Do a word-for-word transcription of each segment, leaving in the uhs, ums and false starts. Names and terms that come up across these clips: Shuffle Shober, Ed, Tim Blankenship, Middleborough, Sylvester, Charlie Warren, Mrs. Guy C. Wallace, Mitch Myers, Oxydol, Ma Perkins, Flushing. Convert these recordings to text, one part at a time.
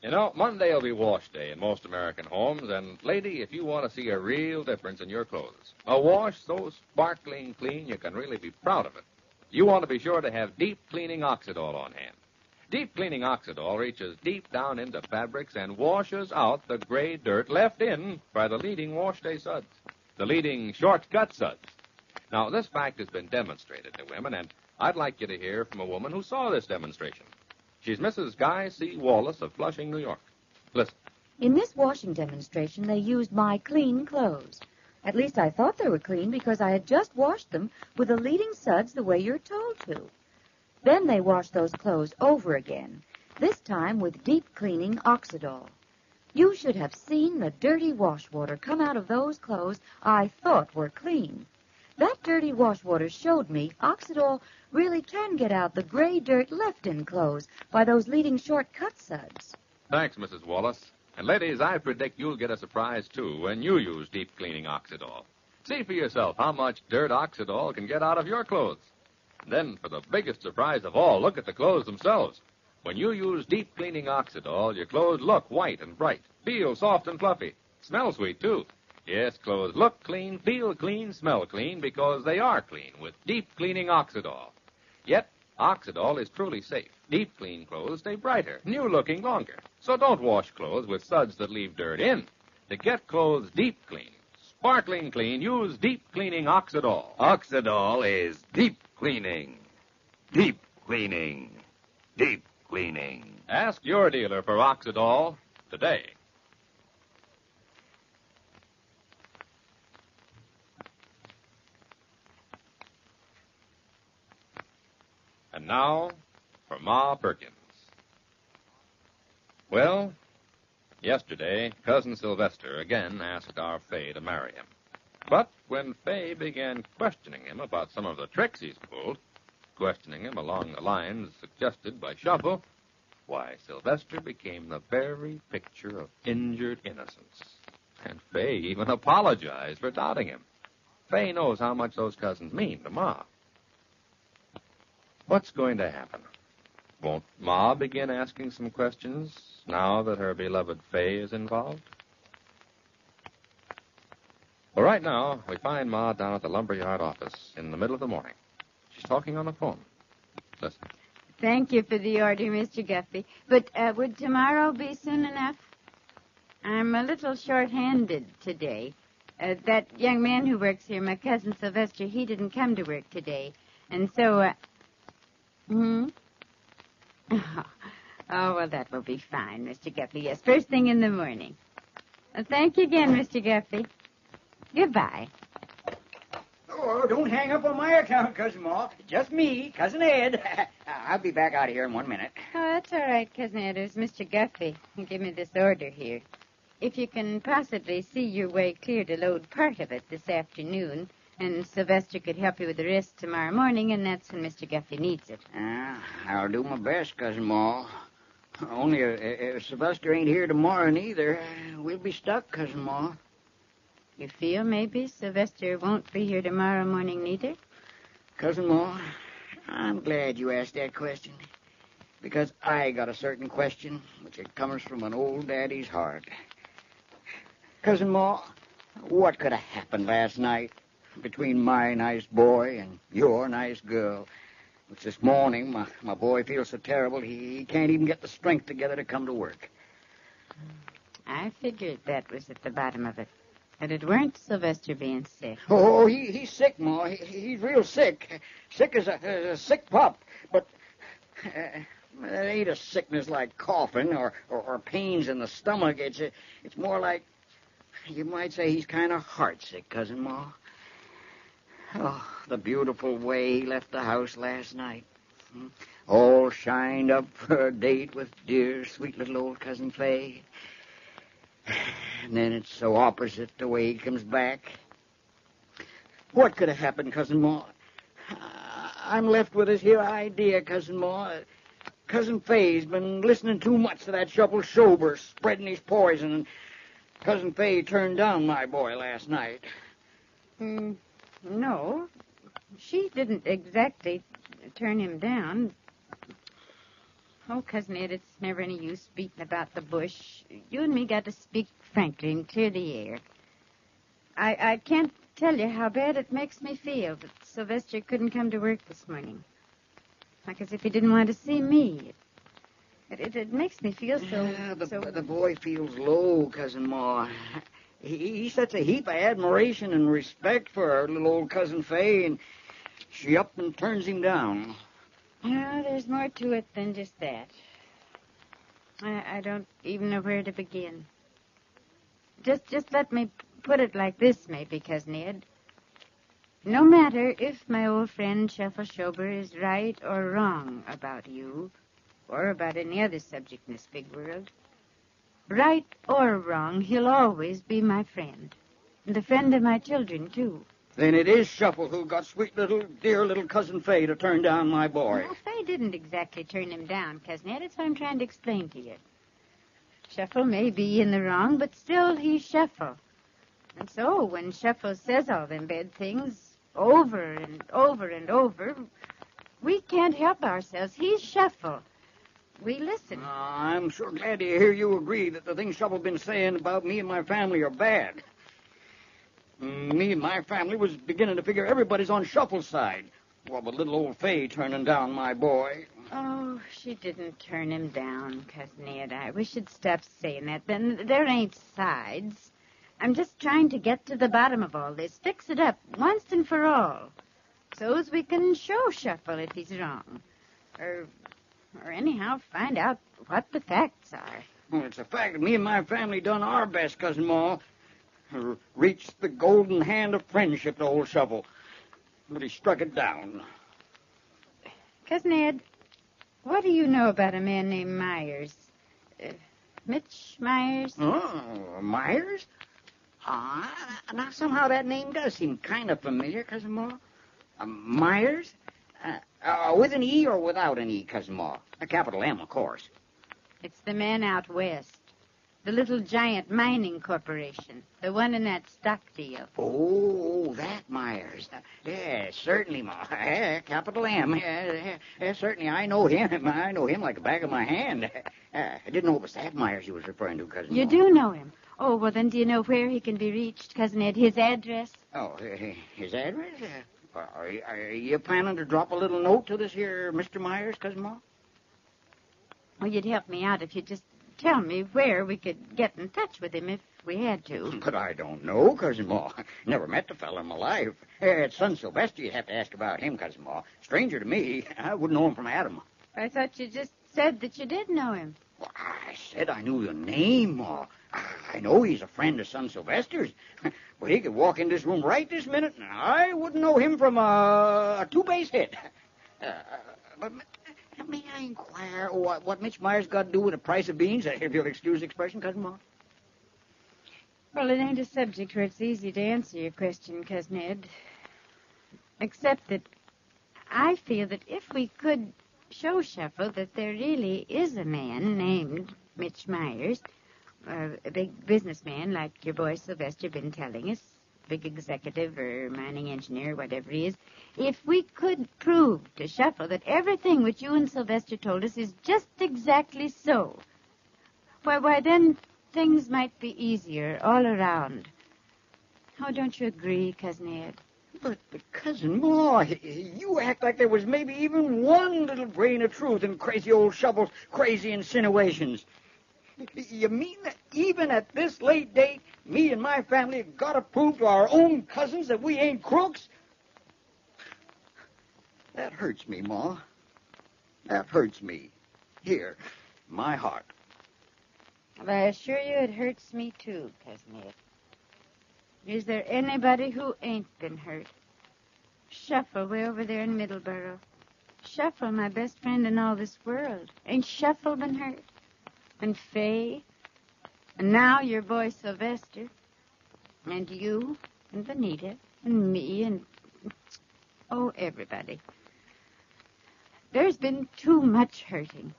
You know, Monday will be wash day in most American homes, and, lady, if you want to see a real difference in your clothes, a wash so sparkling clean you can really be proud of it, you want to be sure to have deep cleaning Oxydol on hand. Deep cleaning Oxydol reaches deep down into fabrics and washes out the gray dirt left in by the leading wash day suds, the leading shortcut suds. Now, this fact has been demonstrated to women, and I'd like you to hear from a woman who saw this demonstration. She's Missus Guy C. Wallace of Flushing, New York. Listen. In this washing demonstration, they used my clean clothes. At least I thought they were clean because I had just washed them with the leading suds the way you're told to. Then they wash those clothes over again, this time with deep-cleaning Oxydol. You should have seen the dirty wash water come out of those clothes I thought were clean. That dirty wash water showed me Oxydol really can get out the gray dirt left in clothes by those leading shortcut suds. Thanks, Missus Wallace. And, ladies, I predict you'll get a surprise, too, when you use deep-cleaning Oxydol. See for yourself how much dirt Oxydol can get out of your clothes. Then, for the biggest surprise of all, look at the clothes themselves. When you use deep-cleaning Oxydol, your clothes look white and bright, feel soft and fluffy, smell sweet, too. Yes, clothes look clean, feel clean, smell clean, because they are clean with deep-cleaning Oxydol. Yet, Oxydol is truly safe. Deep-clean clothes stay brighter, new-looking longer. So don't wash clothes with suds that leave dirt in. To get clothes deep-clean, sparkling clean, use deep-cleaning Oxydol. Oxydol is deep-cleaning. Cleaning, deep cleaning, deep cleaning. Ask your dealer for Oxydol today. And now for Ma Perkins. Well, yesterday, Cousin Sylvester again asked our Fay to marry him. But when Fay began questioning him about some of the tricks he's pulled, questioning him along the lines suggested by Shuffle, why, Sylvester became the very picture of injured innocence. And Fay even apologized for doubting him. Fay knows how much those cousins mean to Ma. What's going to happen? Won't Ma begin asking some questions now that her beloved Fay is involved? Well, right now, we find Ma down at the lumberyard office in the middle of the morning. She's talking on the phone. Listen. Thank you for the order, Mister Guffey. But uh, would tomorrow be soon enough? I'm a little short-handed today. Uh, that young man who works here, my cousin Sylvester, he didn't come to work today. And so, uh... Hmm? Oh, oh well, that will be fine, Mister Guffey. Yes, first thing in the morning. Well, thank you again, Mister Guffey. Goodbye. Oh, don't hang up on my account, Cousin Ma. Just me, Cousin Ed. I'll be back out of here in one minute. Oh, that's all right, Cousin Ed. It was Mister Guffey who gave me this order here. If you can possibly see your way clear to load part of it this afternoon, and Sylvester could help you with the rest tomorrow morning, and that's when Mister Guffey needs it. Uh, I'll do my best, Cousin Ma. Only if, if Sylvester ain't here tomorrow neither, we'll be stuck, Cousin Ma. You feel maybe Sylvester won't be here tomorrow morning neither? Cousin Ma, I'm glad you asked that question, because I got a certain question which it comes from an old daddy's heart. Cousin Ma, what could have happened last night between my nice boy and your nice girl? Which this morning my, my boy feels so terrible he can't even get the strength together to come to work. I figured that was at the bottom of it. But it weren't Sylvester being sick. Oh, he, he's sick, Ma. He, he's real sick. Sick as a, as a sick pup. But uh, it ain't a sickness like coughing or, or, or pains in the stomach. It's, a, it's more like, you might say he's kind of heartsick, Cousin Ma. Oh, the beautiful way he left the house last night. all shined up for a date with dear, sweet little old Cousin Fay. And then it's so opposite the way he comes back. What could have happened, Cousin Ma? I'm left with this here idea, Cousin Ma. Cousin Fay's been listening too much to that Shuffle Shober spreading his poison, and Cousin Fay turned down my boy last night. Mm, no, she didn't exactly turn him down. Oh, Cousin Ed, it's never any use speaking about the bush. You and me got to speak frankly and clear the air. I, I can't tell you how bad it makes me feel that Sylvester couldn't come to work this morning. Like as if he didn't want to see me. It, it, it makes me feel so... Yeah, the, so... the boy feels low, Cousin Ma. He, he sets a heap of admiration and respect for our little old Cousin Fay, and she up and turns him down. Well, there's more to it than just that. I, I don't even know where to begin. Just, just let me put it like this, maybe, Cousin Ed. No matter if my old friend Shuffle Shober is right or wrong about you, or about any other subject in this big world, right or wrong, he'll always be my friend. And the friend of my children, too. Then it is Shuffle who got sweet little, dear little Cousin Fay to turn down my boy. Well, Fay didn't exactly turn him down, Cousin Ed. That's what I'm trying to explain to you. Shuffle may be in the wrong, but still he's Shuffle. And so when Shuffle says all them bad things over and over and over, we can't help ourselves. He's Shuffle. We listen. Uh, I'm sure glad to hear you agree that the things Shuffle's been saying about me and my family are bad. Me and my family was beginning to figure everybody's on Shuffle's side. Well, but little old Fay turning down my boy. Oh, she didn't turn him down, Cousin Ed. I wish you'd stop saying that. Then there ain't sides. I'm just trying to get to the bottom of all this. Fix it up once and for all. So's we can show Shuffle if he's wrong. Or... Or anyhow, find out what the facts are. Well, it's a fact that me and my family done our best, Cousin Ma. Reached the golden hand of friendship to old Shuffle. But he struck it down. Cousin Ed, what do you know about a man named Myers? Uh, Mitch Myers? Oh, Myers? Ah, now somehow that name does seem kind of familiar, Cousin Ma. Uh, Myers? Uh, uh, with an E or without an E, Cousin Ma? A capital M, of course. It's the man out west. The little giant mining corporation. The one in that stock deal. Oh, that Myers. Uh, yeah, certainly, Ma. Yeah, capital M. Yeah, yeah, yeah, certainly, I know him. I know him like the back of my hand. Uh, I didn't know it was that Myers you was referring to, Cousin Ma. You do know him? Oh, well, then do you know where he can be reached, Cousin Ed? His address? Oh, his address? Uh, Are you, are you planning to drop a little note to this here Mister Myers, Cousin Ma? Well, you'd help me out if you'd just tell me where we could get in touch with him if we had to. But I don't know, Cousin Ma. Never met the fellow in my life. It's son Sylvester you'd have to ask about him, Cousin Ma. Stranger to me. I wouldn't know him from Adam. I thought you just said that you did know him. Well, I said I knew the name, Ma. I know he's a friend of son Sylvester's. Well, he could walk in this room right this minute, and I wouldn't know him from a, a two-base hit. Uh, but may I inquire what, what Mitch Myers got to do with the price of beans, if you'll excuse the expression, Cousin Ma? Well, it ain't a subject where it's easy to answer your question, Cousin Ed. Except that I feel that if we could show Shuffle that there really is a man named Mitch Myers... Uh, a big businessman like your boy Sylvester been telling us, big executive or mining engineer, whatever he is, if we could prove to Shuffle that everything which you and Sylvester told us is just exactly so, why, why then things might be easier all around. Oh, don't you agree, Cousin Ed? But, but Cousin Ma, you act like there was maybe even one little grain of truth in crazy old Shuffle's crazy insinuations. You mean that even at this late date, me and my family have got to prove to our own cousins that we ain't crooks? That hurts me, Ma. That hurts me. Here, my heart. Well, I assure you it hurts me too, Cousin Ed. Is there anybody who ain't been hurt? Shuffle way over there in Middleborough. Shuffle, my best friend in all this world. Ain't Shuffle been hurt? And Faye? And now your boy Sylvester. And you, and Vanita, and me, and... oh, everybody. There's been too much hurting.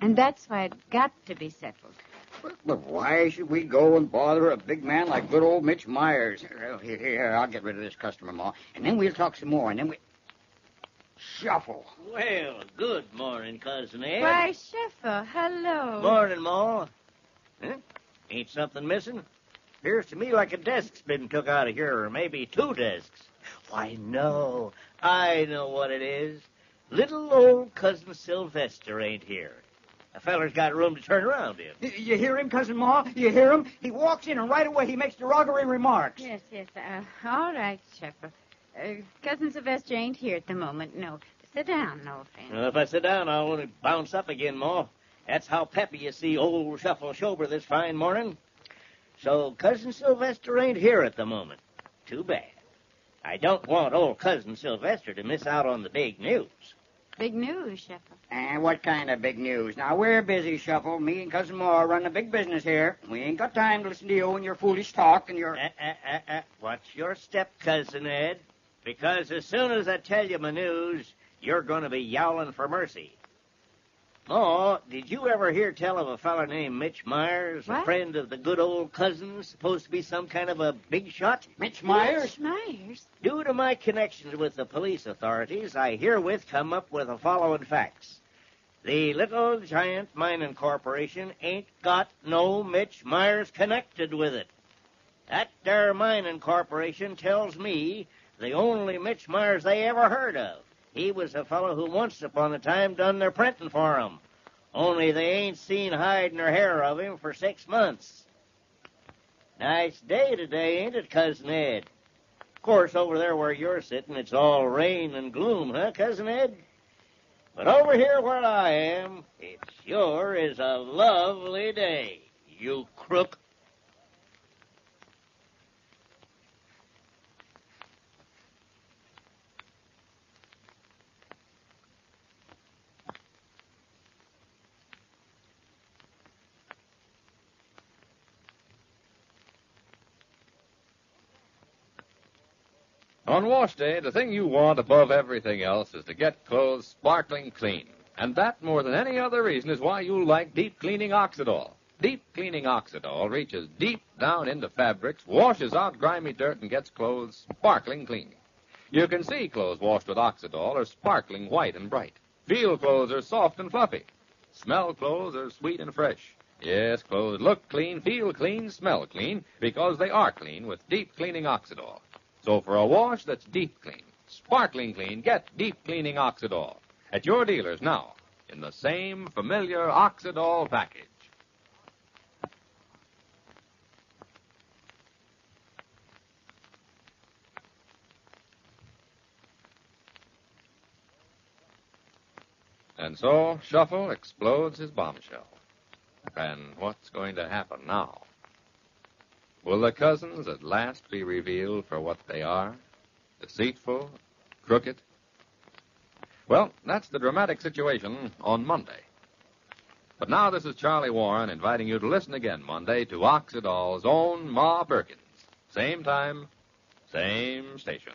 And that's why it got to be settled. But, but why should we go and bother a big man like good old Mitch Myers? Well, here, here, I'll get rid of this customer-in-law, and then we'll talk some more, and then we... Shuffle. Well, good morning, Cousin Ed. Why, Shuffle, hello. Morning, Ma. Huh? Ain't something missing? Appears to me like a desk's been took out of here, or maybe two desks. Why, no, I know what it is. Little old Cousin Sylvester ain't here. A feller's got room to turn around in. Y- you hear him, Cousin Ma? You hear him? He walks in, and right away he makes derogatory remarks. Yes, yes, uh, all right, Shuffle. Uh, Cousin Sylvester ain't here at the moment, no. Sit down, no offense. Well, if I sit down, I'll only bounce up again, Ma. That's how peppy you see old Shuffle Shober this fine morning. So Cousin Sylvester ain't here at the moment. Too bad. I don't want old Cousin Sylvester to miss out on the big news. Big news, Shuffle. And what kind of big news? Now, we're busy, Shuffle. Me and Cousin Ma run a big business here. We ain't got time to listen to you and your foolish talk and your... Uh, uh, uh, uh. What's your step, Cousin Ed? Because as soon as I tell you my news, you're going to be yowling for mercy. Oh, did you ever hear tell of a fellow named Mitch Myers, what? A friend of the good old cousin, supposed to be some kind of a big shot? Mitch Myers? Mitch Myers? Due to my connections with the police authorities, I herewith come up with the following facts. The Little Giant Mining Corporation ain't got no Mitch Myers connected with it. That there mining corporation tells me the only Mitch Myers they ever heard of. He was a fellow who once upon a time done their printing for 'em. Only they ain't seen hide nor hair of him for six months. Nice day today, ain't it, Cousin Ed? Of course, over there where you're sitting, it's all rain and gloom, huh, Cousin Ed? But over here where I am, it sure is a lovely day, you crook. On wash day, the thing you want above everything else is to get clothes sparkling clean. And that, more than any other reason, is why you like deep cleaning Oxydol. Deep cleaning Oxydol reaches deep down into fabrics, washes out grimy dirt, and gets clothes sparkling clean. You can see clothes washed with Oxydol are sparkling white and bright. Feel clothes are soft and fluffy. Smell clothes are sweet and fresh. Yes, clothes look clean, feel clean, smell clean, because they are clean with deep cleaning Oxydol. So for a wash that's deep clean, sparkling clean, get deep cleaning Oxydol at your dealers now in the same familiar Oxydol package. And so Shuffle explodes his bombshell. And what's going to happen now? Will the cousins at last be revealed for what they are? Deceitful? Crooked? Well, that's the dramatic situation on Monday. But now this is Charlie Warren inviting you to listen again Monday to Oxydol's own Ma Perkins. Same time, same station.